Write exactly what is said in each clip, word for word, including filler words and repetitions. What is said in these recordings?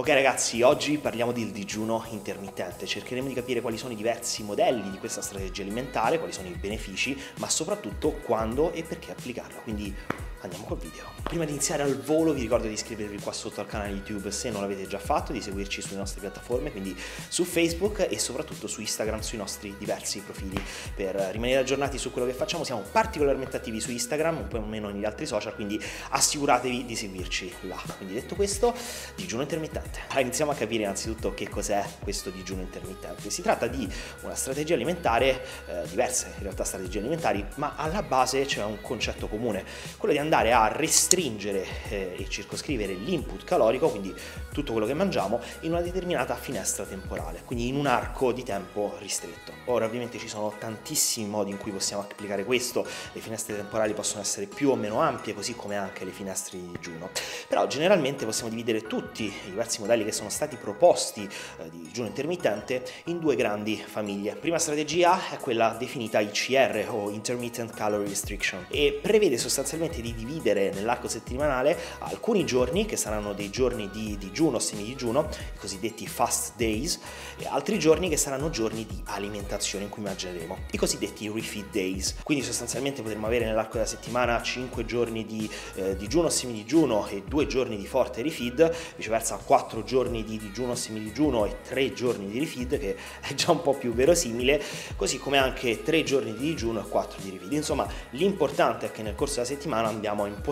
Ok ragazzi, oggi parliamo del digiuno intermittente, cercheremo di capire quali sono i diversi modelli di questa strategia alimentare, quali sono i benefici, ma soprattutto quando e perché applicarla, quindi andiamo col video. Prima di iniziare al volo vi ricordo di iscrivervi qua sotto al canale YouTube se non l'avete già fatto, di seguirci sulle nostre piattaforme, quindi su Facebook e soprattutto su Instagram, sui nostri diversi profili, per rimanere aggiornati su quello che facciamo. Siamo particolarmente attivi su Instagram, un po' meno negli altri social, quindi assicuratevi di seguirci là. Quindi detto questo, digiuno intermittente. Allora, iniziamo a capire innanzitutto che cos'è questo digiuno intermittente. Si tratta di una strategia alimentare, eh, diverse in realtà strategie alimentari, ma alla base c'è un concetto comune, quello di andare a restringere eh, e circoscrivere l'input calorico, quindi tutto quello che mangiamo, in una determinata finestra temporale, quindi in un arco di tempo ristretto. Ora ovviamente ci sono tantissimi modi in cui possiamo applicare questo, le finestre temporali possono essere più o meno ampie, così come anche le finestre di digiuno, però generalmente possiamo dividere tutti i diversi modelli che sono stati proposti eh, di digiuno intermittente in due grandi famiglie. Prima strategia è quella definita I C R o Intermittent Calorie Restriction, e prevede sostanzialmente di dividere nell'arco settimanale alcuni giorni che saranno dei giorni di digiuno o semidigiuno, i cosiddetti fast days, e altri giorni che saranno giorni di alimentazione in cui mangeremo, i cosiddetti refeed days. Quindi sostanzialmente potremo avere nell'arco della settimana cinque giorni di eh, digiuno o semidigiuno e due giorni di forte refeed, viceversa quattro giorni di digiuno o semidigiuno e tre giorni di refeed, che è già un po' più verosimile, così come anche tre giorni di digiuno e quattro di refeed. Insomma, l'importante è che nel corso della settimana andiamo a impostare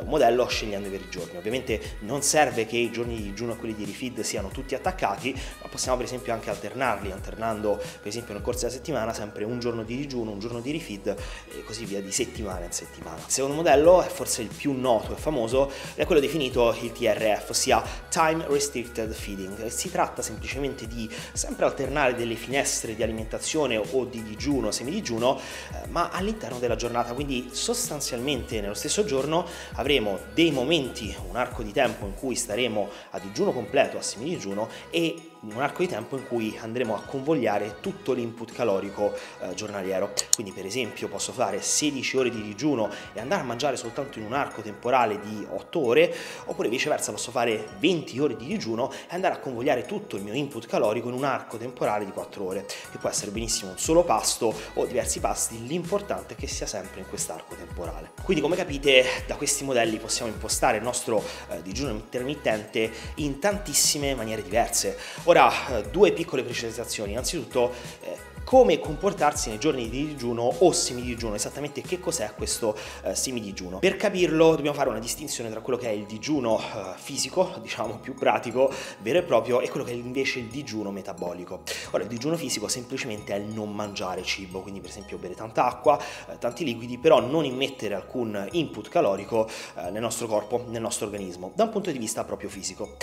un modello scegliendo i veri giorni. Ovviamente non serve che i giorni di digiuno e quelli di refeed siano tutti attaccati, ma possiamo per esempio anche alternarli, alternando per esempio nel corso della settimana sempre un giorno di digiuno, un giorno di refeed e così via di settimana in settimana. Il secondo modello è forse il più noto e famoso, è quello definito il T R F, ossia Time Restricted Feeding. Si tratta semplicemente di sempre alternare delle finestre di alimentazione o di digiuno, semidigiuno, eh, ma all'interno della giornata, quindi sostanzialmente nello stesso giorno avremo dei momenti, un arco di tempo in cui staremo a digiuno completo, a semidigiuno, e un arco di tempo in cui andremo a convogliare tutto l'input calorico eh, giornaliero. Quindi per esempio posso fare sedici ore di digiuno e andare a mangiare soltanto in un arco temporale di otto ore, oppure viceversa posso fare venti ore di digiuno e andare a convogliare tutto il mio input calorico in un arco temporale di quattro ore, che può essere benissimo un solo pasto o diversi pasti, l'importante è che sia sempre in quest'arco temporale. Quindi come capite da questi modelli possiamo impostare il nostro eh, digiuno intermittente in tantissime maniere diverse. Ora, due piccole precisazioni. Innanzitutto, eh, come comportarsi nei giorni di digiuno o semidigiuno, esattamente che cos'è questo eh, semidigiuno. Per capirlo dobbiamo fare una distinzione tra quello che è il digiuno eh, fisico, diciamo più pratico, vero e proprio, e quello che è invece il digiuno metabolico. Ora, il digiuno fisico semplicemente è il non mangiare cibo, quindi per esempio bere tanta acqua, eh, tanti liquidi, però non immettere alcun input calorico eh, nel nostro corpo, nel nostro organismo, da un punto di vista proprio fisico.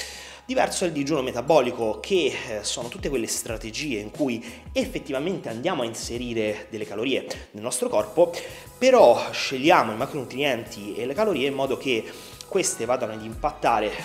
Diverso è il digiuno metabolico, che eh, sono tutte quelle strategie in cui effettivamente andiamo a inserire delle calorie nel nostro corpo, però scegliamo i macronutrienti e le calorie in modo che queste vadano ad impattare eh,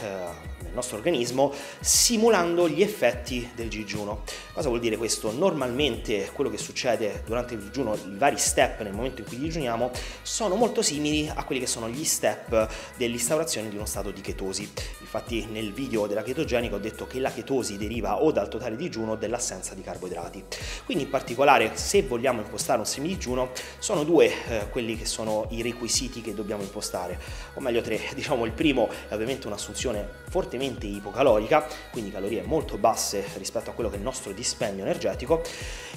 nel nostro organismo, simulando gli effetti del digiuno. Cosa vuol dire questo? Normalmente quello che succede durante il digiuno, i vari step nel momento in cui digiuniamo, sono molto simili a quelli che sono gli step dell'instaurazione di uno stato di chetosi. Infatti nel video della chetogenica ho detto che la chetosi deriva o dal totale digiuno o dall'assenza di carboidrati. Quindi in particolare, se vogliamo impostare un semidigiuno, sono due eh, quelli che sono i requisiti che dobbiamo impostare, o meglio tre. Diciamo il primo è ovviamente un'assunzione fortemente ipocalorica, quindi calorie molto basse rispetto a quello che è il nostro dispendio energetico.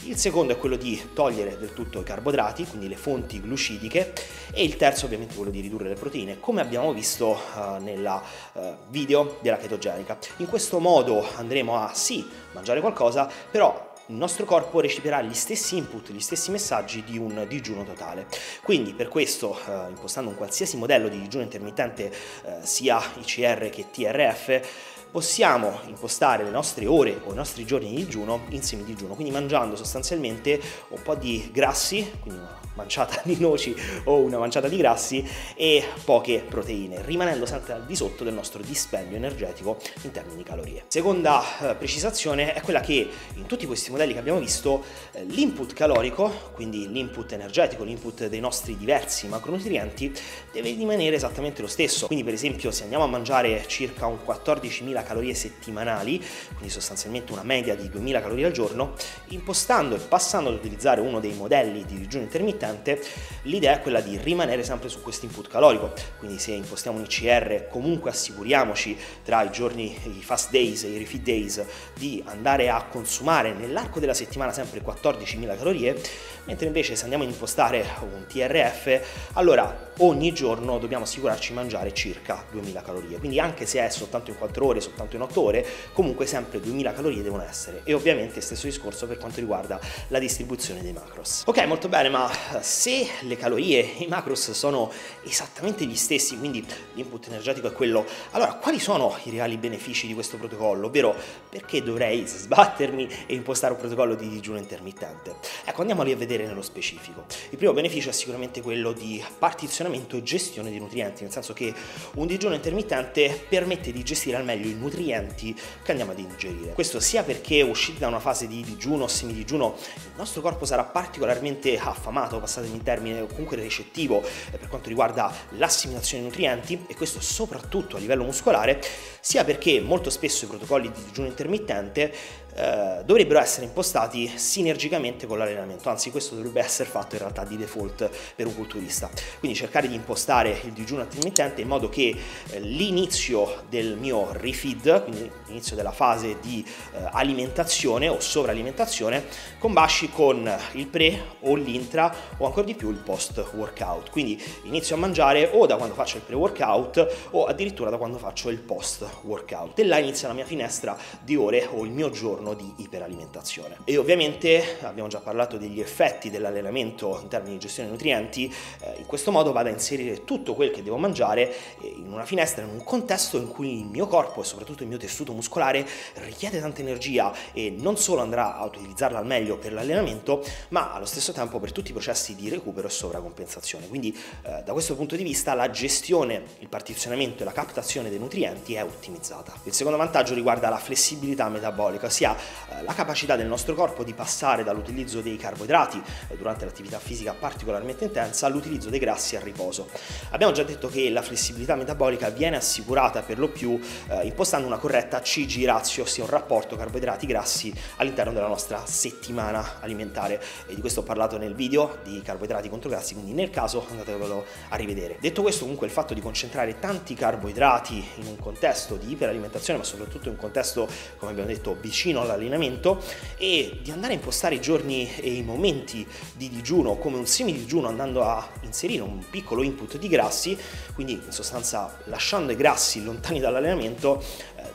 Il secondo è quello di togliere del tutto i carboidrati, quindi le fonti glucidiche, e il terzo ovviamente è quello di ridurre le proteine, come abbiamo visto uh, nella uh, video della chetogenica. In questo modo andremo a sì mangiare qualcosa, però il nostro corpo recepirà gli stessi input, gli stessi messaggi di un digiuno totale. Quindi per questo, eh, impostando un qualsiasi modello di digiuno intermittente, eh, sia I C R che T R F, possiamo impostare le nostre ore o i nostri giorni di digiuno in semidigiuno, quindi mangiando sostanzialmente un po' di grassi, quindi una manciata di noci o una manciata di grassi e poche proteine, rimanendo sempre al di sotto del nostro dispendio energetico in termini di calorie. Seconda precisazione è quella che in tutti questi modelli che abbiamo visto l'input calorico, quindi l'input energetico, l'input dei nostri diversi macronutrienti, deve rimanere esattamente lo stesso. Quindi per esempio se andiamo a mangiare circa un quattordicimila calorie settimanali, quindi sostanzialmente una media di duemila calorie al giorno, impostando e passando ad utilizzare uno dei modelli di digiuno intermittente, l'idea è quella di rimanere sempre su questo input calorico. Quindi se impostiamo un I C R, comunque assicuriamoci tra i giorni, i fast days e i refeed days, di andare a consumare nell'arco della settimana sempre quattordicimila calorie, mentre invece se andiamo a impostare un T R F, allora ogni giorno dobbiamo assicurarci di mangiare circa duemila calorie. Quindi anche se è soltanto in quattro ore, soltanto in otto ore, comunque sempre duemila calorie devono essere. E ovviamente stesso discorso per quanto riguarda la distribuzione dei macros. Ok, molto bene, ma se le calorie e i macros sono esattamente gli stessi, quindi l'input energetico è quello, allora quali sono i reali benefici di questo protocollo? Ovvero, perché dovrei sbattermi e impostare un protocollo di digiuno intermittente? Ecco, andiamoli a vedere nello specifico. Il primo beneficio è sicuramente quello di partizionamento e gestione dei nutrienti, nel senso che un digiuno intermittente permette di gestire al meglio i nutrienti che andiamo ad ingerire. Questo sia perché usciti da una fase di digiuno o semidigiuno il nostro corpo sarà particolarmente affamato, passatemi il termine, o comunque recettivo per quanto riguarda l'assimilazione dei nutrienti, e questo soprattutto a livello muscolare, sia perché molto spesso i protocolli di digiuno intermittente eh, dovrebbero essere impostati sinergicamente con l'allenamento, anzi questo dovrebbe essere fatto in realtà di default per un culturista. Quindi cercare di impostare il digiuno intermittente in modo che eh, l'inizio del mio refeed, quindi l'inizio della fase di eh, alimentazione o sovralimentazione, combaci con il pre o l'intra o ancora di più il post workout. Quindi inizio a mangiare o da quando faccio il pre workout o addirittura da quando faccio il post workout, e là inizia la mia finestra di ore o il mio giorno di iperalimentazione. E ovviamente abbiamo già parlato degli effetti dell'allenamento in termini di gestione dei nutrienti. In questo modo vado a inserire tutto quel che devo mangiare in una finestra, in un contesto in cui il mio corpo e soprattutto il mio tessuto muscolare richiede tanta energia e non solo andrà a utilizzarla al meglio per l'allenamento, ma allo stesso tempo per tutti i processi di recupero e sovracompensazione. Quindi eh, da questo punto di vista la gestione, il partizionamento e la captazione dei nutrienti è ottimizzata. Il secondo vantaggio riguarda la flessibilità metabolica, ossia eh, la capacità del nostro corpo di passare dall'utilizzo dei carboidrati eh, durante l'attività fisica particolarmente intensa all'utilizzo dei grassi al riposo. Abbiamo già detto che la flessibilità metabolica viene assicurata per lo più eh, impostando una corretta C G ratio, ossia un rapporto carboidrati-grassi all'interno della nostra settimana alimentare, e di questo ho parlato nel video di carboidrati contro grassi, quindi nel caso andatevelo a rivedere. Detto questo, comunque il fatto di concentrare tanti carboidrati in un contesto di iperalimentazione, ma soprattutto in un contesto, come abbiamo detto, vicino all'allenamento, e di andare a impostare i giorni e i momenti di digiuno come un semidigiuno, andando a inserire un piccolo input di grassi, quindi in sostanza lasciando i grassi lontani dall'allenamento,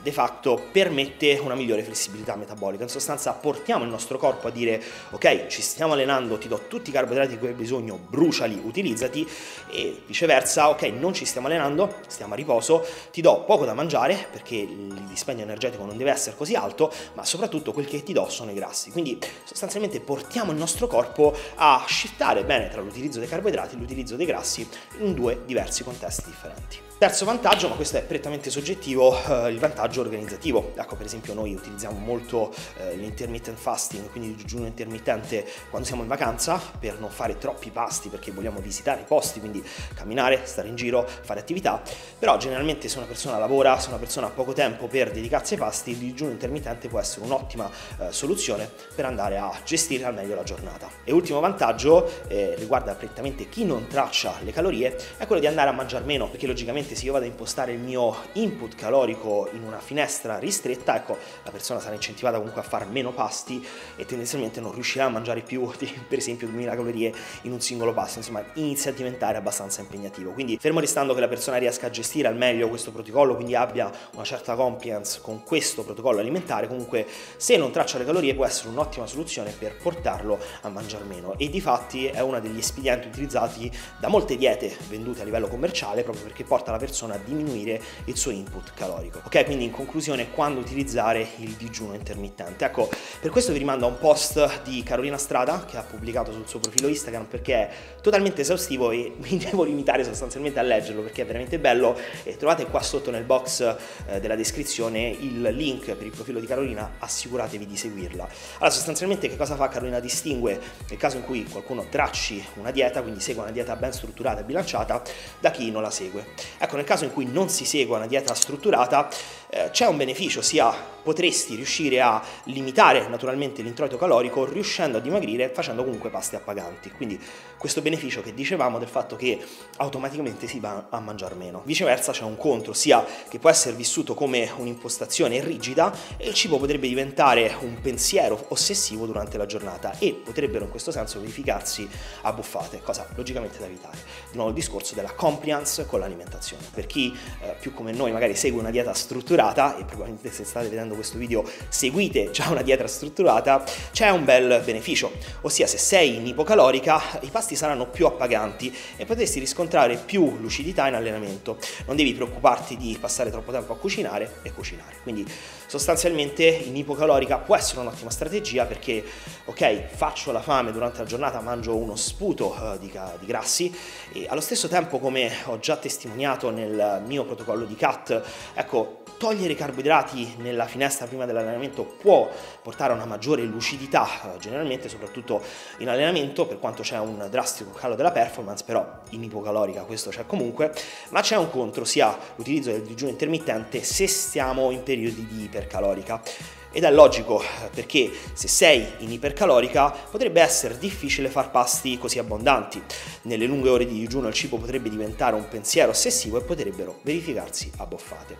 de facto permette una migliore flessibilità metabolica. In sostanza portiamo il nostro corpo a dire: ok, ci stiamo allenando, ti do tutti i carboidrati di cui hai bisogno, bruciali, utilizzati, e viceversa: ok, non ci stiamo allenando, stiamo a riposo, ti do poco da mangiare perché il dispendio energetico non deve essere così alto, ma soprattutto quel che ti do sono i grassi. Quindi sostanzialmente portiamo il nostro corpo a shiftare bene tra l'utilizzo dei carboidrati e l'utilizzo dei grassi in due diversi contesti differenti. Terzo vantaggio, ma questo è prettamente soggettivo, eh, il vantaggio organizzativo. Ecco, per esempio noi utilizziamo molto eh, l'intermittent fasting, quindi il digiuno intermittente, quando siamo in vacanza, per non fare troppi pasti, perché vogliamo visitare i posti, quindi camminare, stare in giro, fare attività. Però generalmente se una persona lavora, se una persona ha poco tempo per dedicarsi ai pasti, il digiuno intermittente può essere un'ottima eh, soluzione per andare a gestire al meglio la giornata. E ultimo vantaggio, eh, riguarda prettamente chi non traccia le calorie, è quello di andare a mangiare meno, perché logicamente se io vado a impostare il mio input calorico in una finestra ristretta, ecco, la persona sarà incentivata comunque a fare meno pasti e tendenzialmente non riuscirà a mangiare più di, per esempio, duemila calorie in un singolo pasto. Insomma, inizia a diventare abbastanza impegnativo. Quindi, fermo restando che la persona riesca a gestire al meglio questo protocollo, quindi abbia una certa compliance con questo protocollo alimentare, comunque se non traccia le calorie può essere un'ottima soluzione per portarlo a mangiare meno, e difatti è uno degli espedienti utilizzati da molte diete vendute a livello commerciale, proprio perché porta la persona a diminuire il suo input calorico. Ok, quindi in conclusione quando utilizzare il digiuno intermittente. Ecco, per questo vi rimando a un post di Carolina Strada che ha pubblicato sul suo profilo Instagram, perché è totalmente esaustivo e mi devo limitare sostanzialmente a leggerlo perché è veramente bello, e trovate qua sotto nel box della descrizione il link per il profilo di Carolina, assicuratevi di seguirla. Allora, sostanzialmente che cosa fa Carolina? Distingue nel caso in cui qualcuno tracci una dieta, quindi segua una dieta ben strutturata e bilanciata, da chi non la segue. Ecco, nel caso in cui non si segua una dieta strutturata eh, c'è un beneficio, ossia potresti riuscire a limitare naturalmente l'introito calorico riuscendo a dimagrire facendo comunque paste appaganti, quindi questo beneficio che dicevamo del fatto che automaticamente si va a mangiare meno. Viceversa c'è un contro, ossia che può essere vissuto come un'impostazione rigida e il cibo potrebbe diventare un pensiero ossessivo durante la giornata e potrebbero in questo senso verificarsi abbuffate, cosa logicamente da evitare. Di nuovo il discorso della compliance con l'alimentazione. Per chi eh, più come noi magari segue una dieta strutturata, e probabilmente se state vedendo questo video seguite già una dieta strutturata, c'è un bel beneficio, ossia se sei in ipocalorica i pasti saranno più appaganti e potresti riscontrare più lucidità in allenamento, non devi preoccuparti di passare troppo tempo a cucinare e cucinare. Quindi sostanzialmente in ipocalorica può essere un'ottima strategia, perché ok, faccio la fame durante la giornata, mangio uno sputo uh, di, di grassi, e allo stesso tempo, come ho già testimoniato nel mio protocollo di C A T, ecco, togliere i carboidrati nella finestra prima dell'allenamento può portare a una maggiore lucidità uh, generalmente, soprattutto in allenamento, per quanto c'è un drastico calo della performance, però in ipocalorica questo c'è comunque. Ma c'è un contro, sia l'utilizzo del digiuno intermittente se stiamo in periodi di ipercalorica. Ed è logico, perché se sei in ipercalorica potrebbe essere difficile far pasti così abbondanti. Nelle lunghe ore di digiuno il cibo potrebbe diventare un pensiero ossessivo e potrebbero verificarsi abboffate.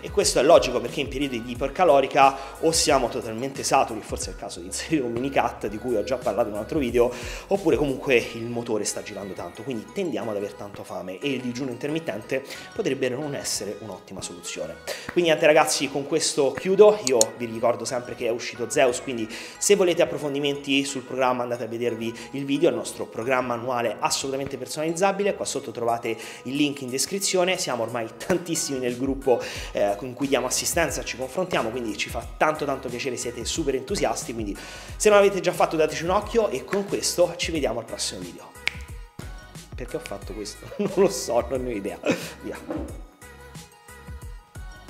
E questo è logico perché in periodi di ipercalorica o siamo totalmente saturi, forse è il caso di inserire un mini cut di cui ho già parlato in un altro video, oppure comunque il motore sta girando tanto, quindi tendiamo ad aver tanto fame e il digiuno intermittente potrebbe non essere un'ottima soluzione. Quindi niente ragazzi, con questo chiudo. Io vi ricordo Ricordo sempre che è uscito Zeus, quindi se volete approfondimenti sul programma andate a vedervi il video, il nostro programma annuale assolutamente personalizzabile, qua sotto trovate il link in descrizione. Siamo ormai tantissimi nel gruppo eh, in cui diamo assistenza, ci confrontiamo, quindi ci fa tanto tanto piacere, siete super entusiasti, quindi se non l'avete già fatto dateci un occhio, e con questo ci vediamo al prossimo video. Perché ho fatto questo? Non lo so, non ne ho idea. Via.